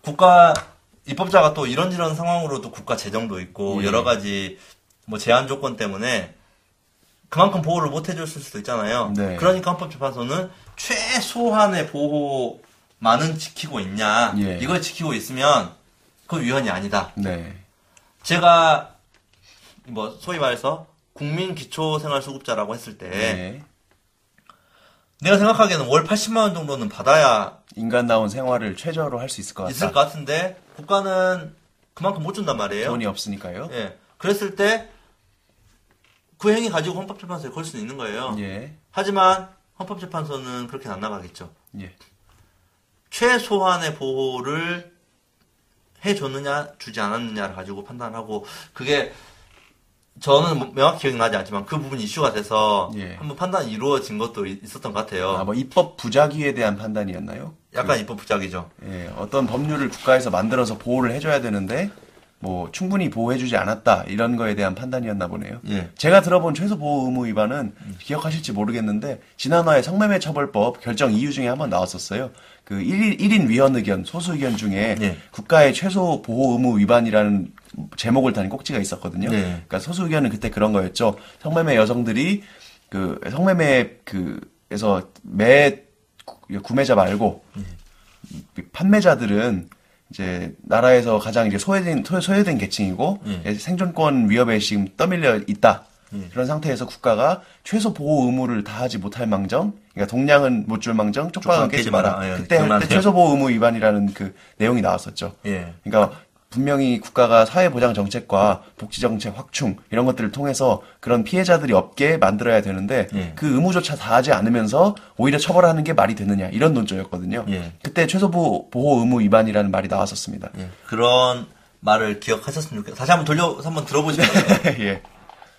국가, 입법자가 또 이런저런 상황으로도 국가 재정도 있고, 예. 여러 가지 뭐 제한 조건 때문에 그만큼 보호를 못 해줬을 수도 있잖아요. 네. 그러니까 헌법재판소는 최소한의 보호만은 지키고 있냐. 예. 이걸 지키고 있으면 그건 위헌이 아니다. 네. 제가 뭐 소위 말해서 국민기초생활수급자라고 했을 때 네. 내가 생각하기에는 월 팔십만 원 정도는 받아야 인간다운 생활을 최저로 할 수 있을 것 같다. 있을 것 같은데 국가는 그만큼 못 준단 말이에요. 돈이 없으니까요. 예. 그랬을 때 그 행위 가지고 헌법재판소에 걸 수는 있는 거예요. 예. 하지만 헌법재판소는 그렇게는 안 나가겠죠. 예. 최소한의 보호를 해줬느냐 주지 않았느냐를 가지고 판단하고 그게 저는 명확히 기억나지 않지만 그 부분이 이슈가 돼서 예. 한번 판단이 이루어진 것도 있었던 것 같아요. 아, 뭐 입법 부작위에 대한 판단이었나요? 약간 그, 입법 부작위죠. 예, 어떤 법률을 국가에서 만들어서 보호를 해줘야 되는데 뭐 충분히 보호해주지 않았다 이런 거에 대한 판단이었나 보네요. 예. 제가 들어본 최소 보호 의무 위반은 음. 기억하실지 모르겠는데 지난화에 성매매 처벌법 결정 이유 중에 한번 나왔었어요. 그 일 인 위헌 의견 소수 의견 중에 예. 국가의 최소 보호 의무 위반이라는 제목을 단 꼭지가 있었거든요. 예. 그러니까 소수 의견은 그때 그런 거였죠. 성매매 여성들이 그 성매매 그에서 매 구매자 말고 예. 판매자들은 이제 나라에서 가장 이제 소외된 소외된 계층이고 예. 생존권 위협에 지금 떠밀려 있다. 예. 그런 상태에서 국가가 최소 보호 의무를 다하지 못할 망정, 그러니까 동량은 못 줄 망정, 쪽방은 깨지 마라. 마라. 예. 그때 할 때 최소 보호 의무 위반이라는 그 내용이 나왔었죠. 예. 그러니까 분명히 국가가 사회보장 정책과 복지 정책 확충 이런 것들을 통해서 그런 피해자들이 없게 만들어야 되는데 예. 그 의무조차 다하지 않으면서 오히려 처벌하는 게 말이 되느냐 이런 논조였거든요. 예. 그때 최소 보호, 보호 의무 위반이라는 말이 나왔었습니다. 예. 그런 말을 기억하셨으면 좋겠어요. 다시 한번 돌려 한번 들어보시죠. 예.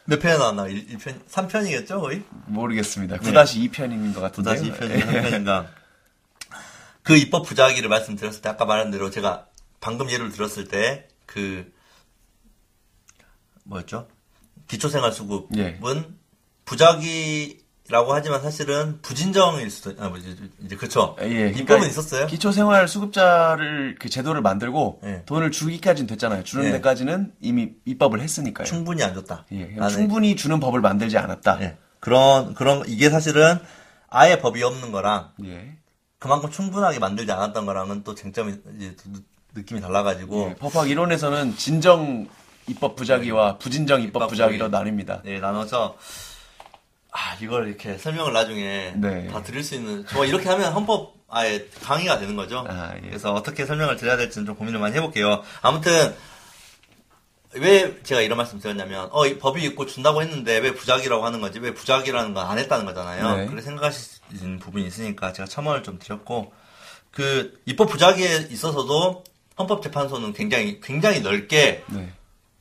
몇 편이 나왔나? 일 편, 삼 편이겠죠, 거의? 모르겠습니다. 구 다시 이 편인 것 같은데요. 구 다시 이 편인가 삼 편인가. 그 입법 부작위를 말씀드렸을 때 아까 말한 대로 제가 방금 예를 들었을 때, 그, 뭐였죠? 기초생활수급은 예. 부작위라고 하지만 사실은 부진정일 수도, 아, 뭐지, 이제, 그쵸? 예. 입법은 그러니까 있었어요? 기초생활수급자를, 그 제도를 만들고 예. 돈을 주기까지는 됐잖아요. 주는 예. 데까지는 이미 입법을 했으니까요. 충분히 안 줬다. 예. 충분히 주는 법을 만들지 않았다. 예. 그런, 그런, 이게 사실은 아예 법이 없는 거랑, 예. 그만큼 충분하게 만들지 않았던 거랑은 또 쟁점이, 이제, 느낌이 달라가지고. 예, 법학 이론에서는 진정 입법 부작위와 부진정 입법 부작위로 나뉩니다. 네, 나눠서, 아, 이걸 이렇게 설명을 나중에 네. 다 드릴 수 있는, 저 이렇게 하면 헌법 아예 강의가 되는 거죠. 아, 예. 그래서 어떻게 설명을 드려야 될지는 좀 고민을 많이 해볼게요. 아무튼, 왜 제가 이런 말씀 드렸냐면, 어, 이 법이 있고 준다고 했는데 왜 부작위라고 하는 거지? 왜 부작위라는 건 안 했다는 거잖아요. 네. 그렇게 생각하시는 부분이 있으니까 제가 첨언을 좀 드렸고, 그, 입법 부작위에 있어서도 헌법재판소는 굉장히 굉장히 넓게 네.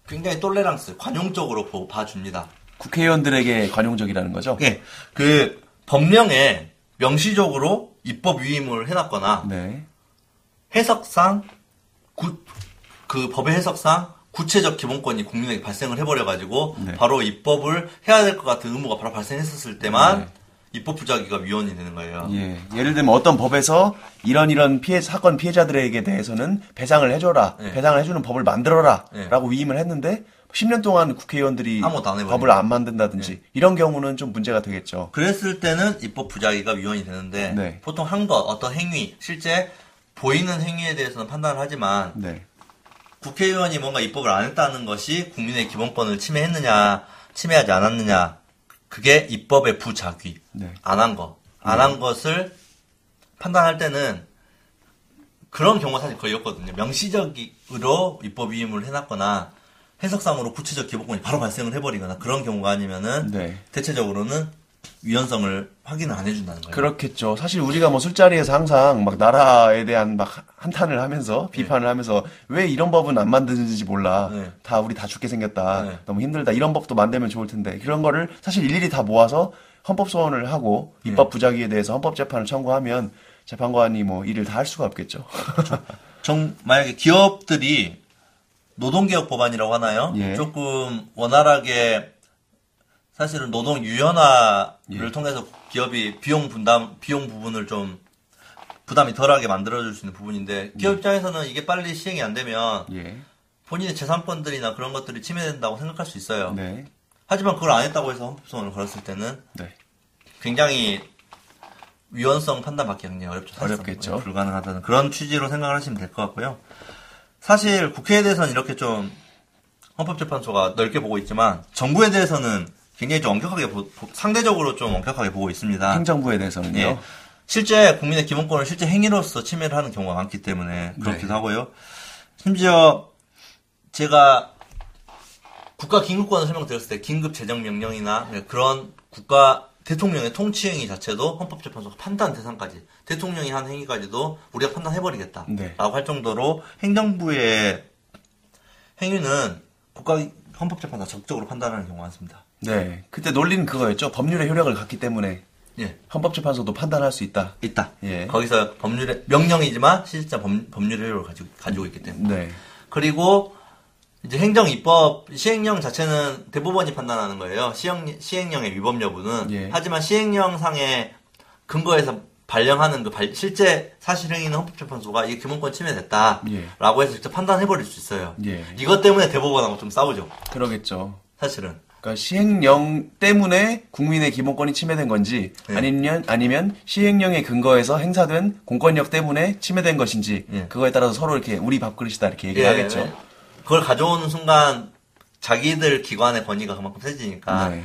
굉장히 똘레랑스 관용적으로 봐줍니다. 국회의원들에게 관용적이라는 거죠? 네. 그 법령에 명시적으로 입법 위임을 해놨거나 네. 해석상 구, 그 법의 해석상 구체적 기본권이 국민에게 발생을 해버려가지고 네. 바로 입법을 해야 될 것 같은 의무가 바로 발생했었을 때만 네. 입법 부작위가 위헌이 되는 거예요. 예. 예를 들면 어떤 법에서 이런 이런 피해 사건 피해자들에게 대해서는 배상을 해줘라, 예. 배상을 해주는 법을 만들어라라고 예. 위임을 했는데 십 년 동안 국회의원들이 안 법을 안 만든다든지 예. 이런 경우는 좀 문제가 되겠죠. 그랬을 때는 입법 부작위가 위헌이 되는데 네. 보통 한 것 어떤 행위 실제 보이는 행위에 대해서는 판단을 하지만 네. 국회의원이 뭔가 입법을 안 했다는 것이 국민의 기본권을 침해했느냐, 침해하지 않았느냐. 그게 입법의 부작위. 네. 안 한 거. 안 한 네. 것을 판단할 때는 그런 경우가 사실 거의 없거든요. 명시적으로 입법 위임을 해놨거나 해석상으로 구체적 기본권이 바로 발생을 해버리거나 그런 경우가 아니면은 네. 대체적으로는 위헌성을 확인을 안 해준다는 거예요. 그렇겠죠. 사실 우리가 뭐 술자리에서 항상 막 나라에 대한 막 한탄을 하면서 비판을 네. 하면서 왜 이런 법은 안 만드는지 몰라. 네. 다 우리 다 죽게 생겼다. 네. 너무 힘들다. 이런 법도 만들면 좋을 텐데. 그런 거를 사실 일일이 다 모아서 헌법 소원을 하고 입법 부작위에 대해서 헌법 재판을 청구하면 재판관이 뭐 일을 다 할 수가 없겠죠. 그렇죠. 정, 만약에 기업들이 노동개혁 법안이라고 하나요? 예. 조금 원활하게 사실은 노동 유연화를 예. 통해서 기업이 비용 분담, 비용 부분을 좀 부담이 덜하게 만들어줄 수 있는 부분인데, 기업 예. 입장에서는 이게 빨리 시행이 안 되면 예. 본인의 재산권들이나 그런 것들이 침해된다고 생각할 수 있어요. 네. 하지만 그걸 안 했다고 해서 헌법소원을 걸었을 때는 네. 굉장히 위헌성 판단받기 굉장히 어렵죠. 어렵겠죠. 예, 불가능하다는 그런 취지로 생각을 하시면 될 것 같고요. 사실 국회에 대해서는 이렇게 좀 헌법재판소가 넓게 보고 있지만, 정부에 대해서는 굉장히 좀 엄격하게, 보, 상대적으로 좀 엄격하게 보고 있습니다. 행정부에 대해서는요? 예. 실제 국민의 기본권을 실제 행위로서 침해를 하는 경우가 많기 때문에 그렇기도 네. 하고요. 심지어 제가 국가긴급권을 설명드렸을 때 긴급재정명령이나 그런 국가 대통령의 통치행위 자체도 헌법재판소가 판단 대상까지, 대통령이 한 행위까지도 우리가 판단해버리겠다라고 네. 할 정도로 행정부의 행위는 국가 헌법재판소가 적극적으로 판단하는 경우가 많습니다. 네, 그때 논리는 그거였죠. 법률의 효력을 갖기 때문에 예. 헌법재판소도 판단할 수 있다. 있다. 예. 거기서 법률의 명령이지만 실제 법, 법률의 효력을 가지고, 가지고 있기 때문에. 네. 그리고 이제 행정 입법 시행령 자체는 대법원이 판단하는 거예요. 시행 시행령의 위법 여부는 예. 하지만 시행령상의 근거에서 발령하는 그 발, 실제 사실 행위는 헌법재판소가 이 기본권 침해됐다라고 예. 해서 직접 판단해 버릴 수 있어요. 예. 이것 때문에 대법원하고 좀 싸우죠. 그러겠죠. 사실은. 그러니까 시행령 때문에 국민의 기본권이 침해된 건지 네. 아니면 아니면 시행령의 근거에서 행사된 공권력 때문에 침해된 것인지 네. 그거에 따라서 서로 이렇게 우리 밥그릇이다 이렇게 얘기를 네. 하겠죠. 그걸 가져오는 순간 자기들 기관의 권위가 그만큼 세지니까 네.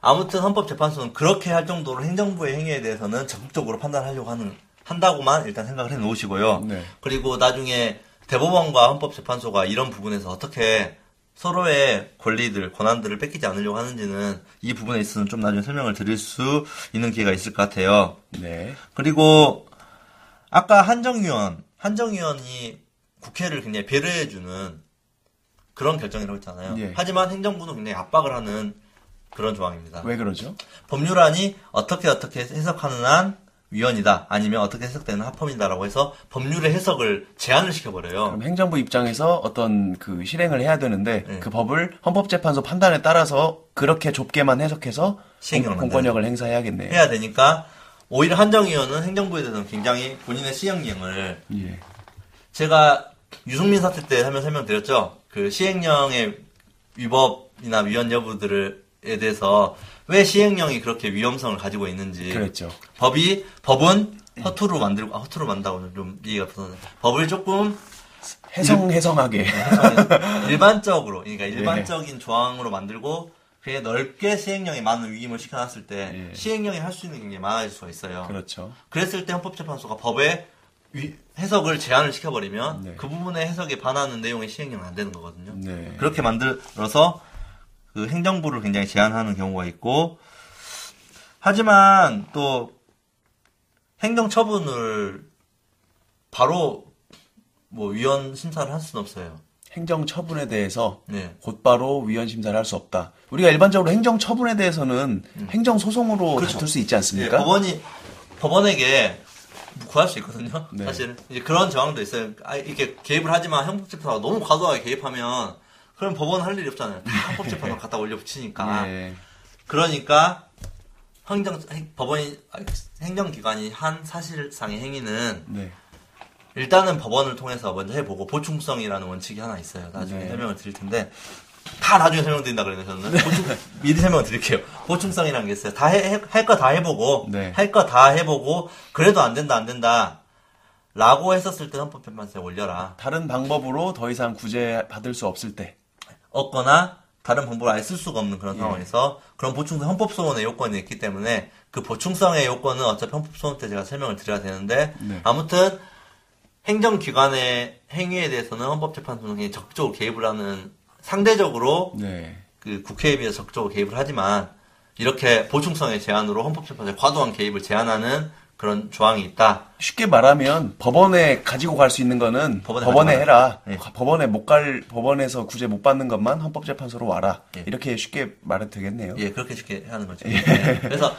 아무튼 헌법재판소는 그렇게 할 정도로 행정부의 행위에 대해서는 적극적으로 판단하려고 하는 한다고만 일단 생각을 해놓으시고요. 네. 그리고 나중에 대법원과 헌법재판소가 이런 부분에서 어떻게 서로의 권리들, 권한들을 뺏기지 않으려고 하는지는 이 부분에 있어서는 좀 나중에 설명을 드릴 수 있는 기회가 있을 것 같아요. 네. 그리고 아까 한정위원, 한정위원이 국회를 굉장히 배려해주는 그런 결정이라고 했잖아요. 네. 하지만 행정부는 굉장히 압박을 하는 그런 조항입니다. 왜 그러죠? 법률안이 어떻게 어떻게 해석하는 한 위헌이다 아니면 어떻게 해석되는 합헌이다라고 해서 법률의 해석을 제한을 시켜버려요. 그럼 행정부 입장에서 어떤 그 실행을 해야 되는데 네. 그 법을 헌법재판소 판단에 따라서 그렇게 좁게만 해석해서 공, 공권력을 행사해야겠네요. 해야 되니까 오히려 한정위원은 행정부에 대해서는 굉장히 본인의 시행령을 예. 제가 유승민 사태 때 하면 설명드렸죠. 그 시행령의 위법이나 위헌 여부들에 대해서 왜 시행령이 그렇게 위험성을 가지고 있는지. 그렇죠. 법이, 법은 허투루 만들고, 아, 허투루 만다고 좀 이해가 불편하네. 법을 조금. 해성, 해성하게. 네, 일반적으로, 그러니까 일반적인 네. 조항으로 만들고, 그게 넓게 시행령에 많은 위임을 시켜놨을 때, 네. 시행령이 할 수 있는 게 많아질 수가 있어요. 그렇죠. 그랬을 때 헌법재판소가 법의 위, 해석을 제한을 시켜버리면, 네. 그 부분의 해석에 반하는 내용의 시행령은 안 되는 거거든요. 네. 그렇게 만들어서, 그 행정부를 굉장히 제한하는 경우가 있고, 하지만 또 행정처분을 바로 뭐 위헌 심사를 할 수는 없어요. 행정처분에 대해서 네. 곧바로 위헌 심사를 할 수 없다. 우리가 일반적으로 행정처분에 대해서는 음. 행정소송으로 그렇죠. 다툴 수 있지 않습니까? 네, 법원이 법원에게 구할 수 있거든요. 네. 사실 이제 그런 저항도 있어요. 이렇게 개입을 하지만 헌법재판소가 너무 과도하게 개입하면. 그럼 법원 할 일이 없잖아요. 다 헌법재판소 갖다 올려 붙이니까. 예. 그러니까 행정 행, 법원이 행정기관이 한 사실상의 행위는 네. 일단은 법원을 통해서 먼저 해보고 보충성이라는 원칙이 하나 있어요. 나중에 네. 설명을 드릴 텐데 다 나중에 설명드린다 그랬는데 저는 보충, 미리 설명을 드릴게요. 보충성이라는 게 있어요. 다 할 거 다 해보고 네. 할 거 다 해보고 그래도 안 된다 안 된다. 라고 했었을 때 헌법재판소에 올려라. 다른 방법으로 더 이상 구제받을 수 없을 때. 없거나 다른 방법을 아예 쓸 수가 없는 그런 상황에서 예. 그런 보충성 헌법소원의 요건이 있기 때문에 그 보충성의 요건은 어차피 헌법소원 때 제가 설명을 드려야 되는데 네. 아무튼 행정기관의 행위에 대해서는 헌법재판소는 적극적으로 개입을 하는 상대적으로 네. 그 국회에 비해서 적극적으로 개입을 하지만 이렇게 보충성의 제한으로 헌법재판소의 과도한 개입을 제한하는 그런 조항이 있다. 쉽게 말하면 법원에 가지고 갈 수 있는 거는 법원에, 법원에 해라. 네. 법원에 못 갈, 법원에서 구제 못 받는 것만 헌법재판소로 와라. 예. 이렇게 쉽게 말해도 되겠네요. 예, 그렇게 쉽게 하는 거죠. 예. 네. 그래서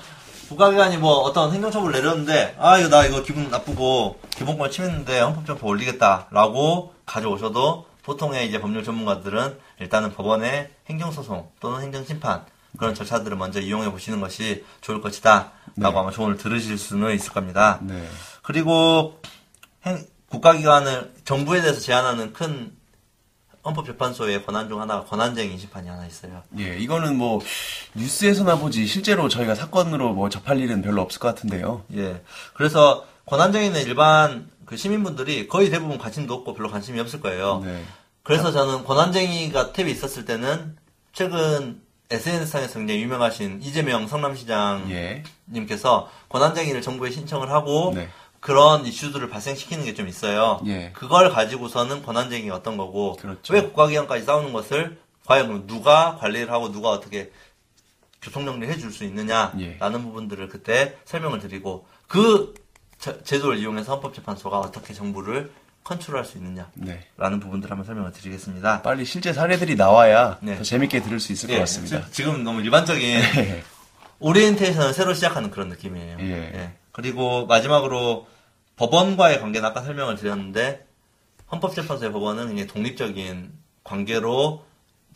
국가기관이 뭐 어떤 행정처벌을 내렸는데, 아, 이거 나 이거 기분 나쁘고 기본권을 침해했는데 헌법재판소 올리겠다라고 가져오셔도 보통의 이제 법률 전문가들은 일단은 법원의 행정소송 또는 행정심판 그런 절차들을 먼저 이용해 보시는 것이 좋을 것이다. 라고 네. 아마 조언을 들으실 수는 있을 겁니다. 네. 그리고 행, 국가기관을 정부에 대해서 제한하는 큰 헌법재판소의 권한 중 하나가 권한쟁의 심판이 하나 있어요. 예, 이거는 뭐 뉴스에서나 보지 실제로 저희가 사건으로 뭐 접할 일은 별로 없을 것 같은데요. 예, 그래서 권한쟁의는 일반 그 시민분들이 거의 대부분 관심도 없고 별로 관심이 없을 거예요. 네. 그래서 저는 권한쟁의가 탭이 있었을 때는 최근 에스엔에스상에서 굉장히 유명하신 이재명 성남시장님께서 예. 권한쟁의를 정부에 신청을 하고 네. 그런 이슈들을 발생시키는 게 좀 있어요. 예. 그걸 가지고서는 권한쟁의가 어떤 거고 그렇죠. 왜 국가기관까지 싸우는 것을 과연 누가 관리를 하고 누가 어떻게 교통정리를 해줄 수 있느냐라는 예. 부분들을 그때 설명을 드리고 그 제도를 이용해서 헌법재판소가 어떻게 정부를 컨트롤할 수 있느냐라는 네. 부분들을 한번 설명을 드리겠습니다. 빨리 실제 사례들이 나와야 네. 더 재밌게 들을 수 있을 예. 것 같습니다. 지금 너무 일반적인 오리엔테이션을 새로 시작하는 그런 느낌이에요. 예. 예. 그리고 마지막으로 법원과의 관계는 아까 설명을 드렸는데 헌법재판소의 법원은 굉장히 독립적인 관계로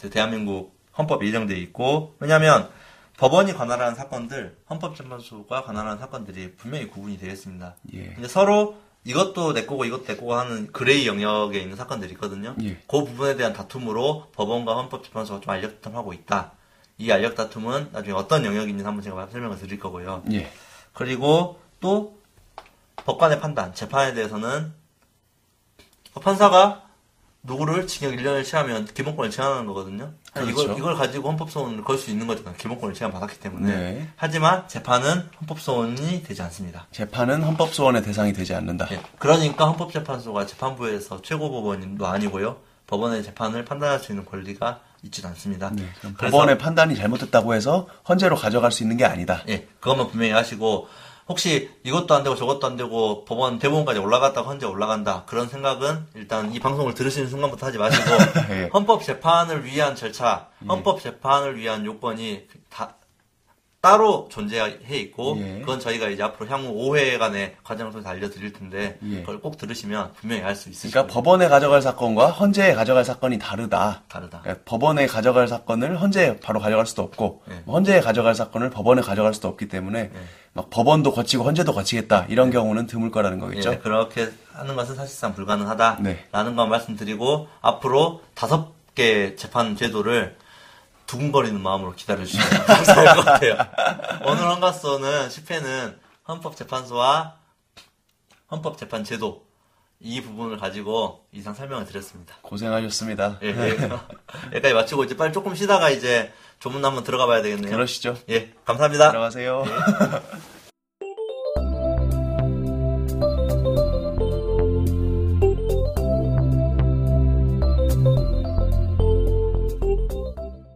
대한민국 헌법에 예정되어 있고 왜냐하면 법원이 관할하는 사건들, 헌법재판소가 관할하는 사건들이 분명히 구분이 되어 있습니다. 예. 근데 서로 이것도 내 거고 이것도 내 거고 하는 그레이 영역에 있는 사건들이 있거든요. 예. 그 부분에 대한 다툼으로 법원과 헌법재판소가 좀 알력다툼하고 있다. 이 알력다툼은 나중에 어떤 영역인지 한번 제가 설명을 드릴 거고요. 예. 그리고 또 법관의 판단, 재판에 대해서는 판사가 누구를 징역 일 년을 취하면 기본권을 제한하는 거거든요. 그렇죠. 이걸, 이걸 가지고 헌법소원을 걸 수 있는 거잖아요. 기본권을 제한받았기 때문에. 네. 하지만 재판은 헌법소원이 되지 않습니다. 재판은 헌법소원의 대상이 되지 않는다. 네. 그러니까 헌법재판소가 재판부에서 최고법원도 아니고요. 법원의 재판을 판단할 수 있는 권리가 있지도 않습니다. 네, 법원의 판단이 잘못됐다고 해서 헌재로 가져갈 수 있는 게 아니다. 예, 그것만 분명히 하시고 혹시 이것도 안 되고 저것도 안 되고 법원 대법원까지 올라갔다가 헌재 올라간다 그런 생각은 일단 이 방송을 들으시는 순간부터 하지 마시고 예. 헌법 재판을 위한 절차, 헌법 재판을 위한 요건이 다 따로 존재해 있고 예. 그건 저희가 이제 앞으로 향후 오 회간의 과정을 통해서 알려드릴 텐데 예. 그걸 꼭 들으시면 분명히 알 수 있으실 거예요. 그러니까 법원에 가져갈 사건과 헌재에 가져갈 사건이 다르다. 다르다. 그러니까 법원에 가져갈 사건을 헌재에 바로 가져갈 수도 없고 예. 헌재에 가져갈 사건을 법원에 가져갈 수도 없기 때문에 예. 막 법원도 거치고 헌재도 거치겠다 이런 예. 경우는 드물 거라는 거겠죠. 예. 그렇게 하는 것은 사실상 불가능하다라는 네. 건 말씀드리고 앞으로 다섯 개 재판 제도를 두근거리는 마음으로 기다려주시면 감사할 것 같아요. 오늘 헌가소는 십 회는 헌법재판소와 헌법재판제도 이 부분을 가지고 이상 설명을 드렸습니다. 고생하셨습니다. 예, 예. 여기까지 마치고 이제 빨리 조금 쉬다가 이제 조문남 한번 들어가 봐야 되겠네요. 그러시죠. 예, 감사합니다. 들어가세요. 예.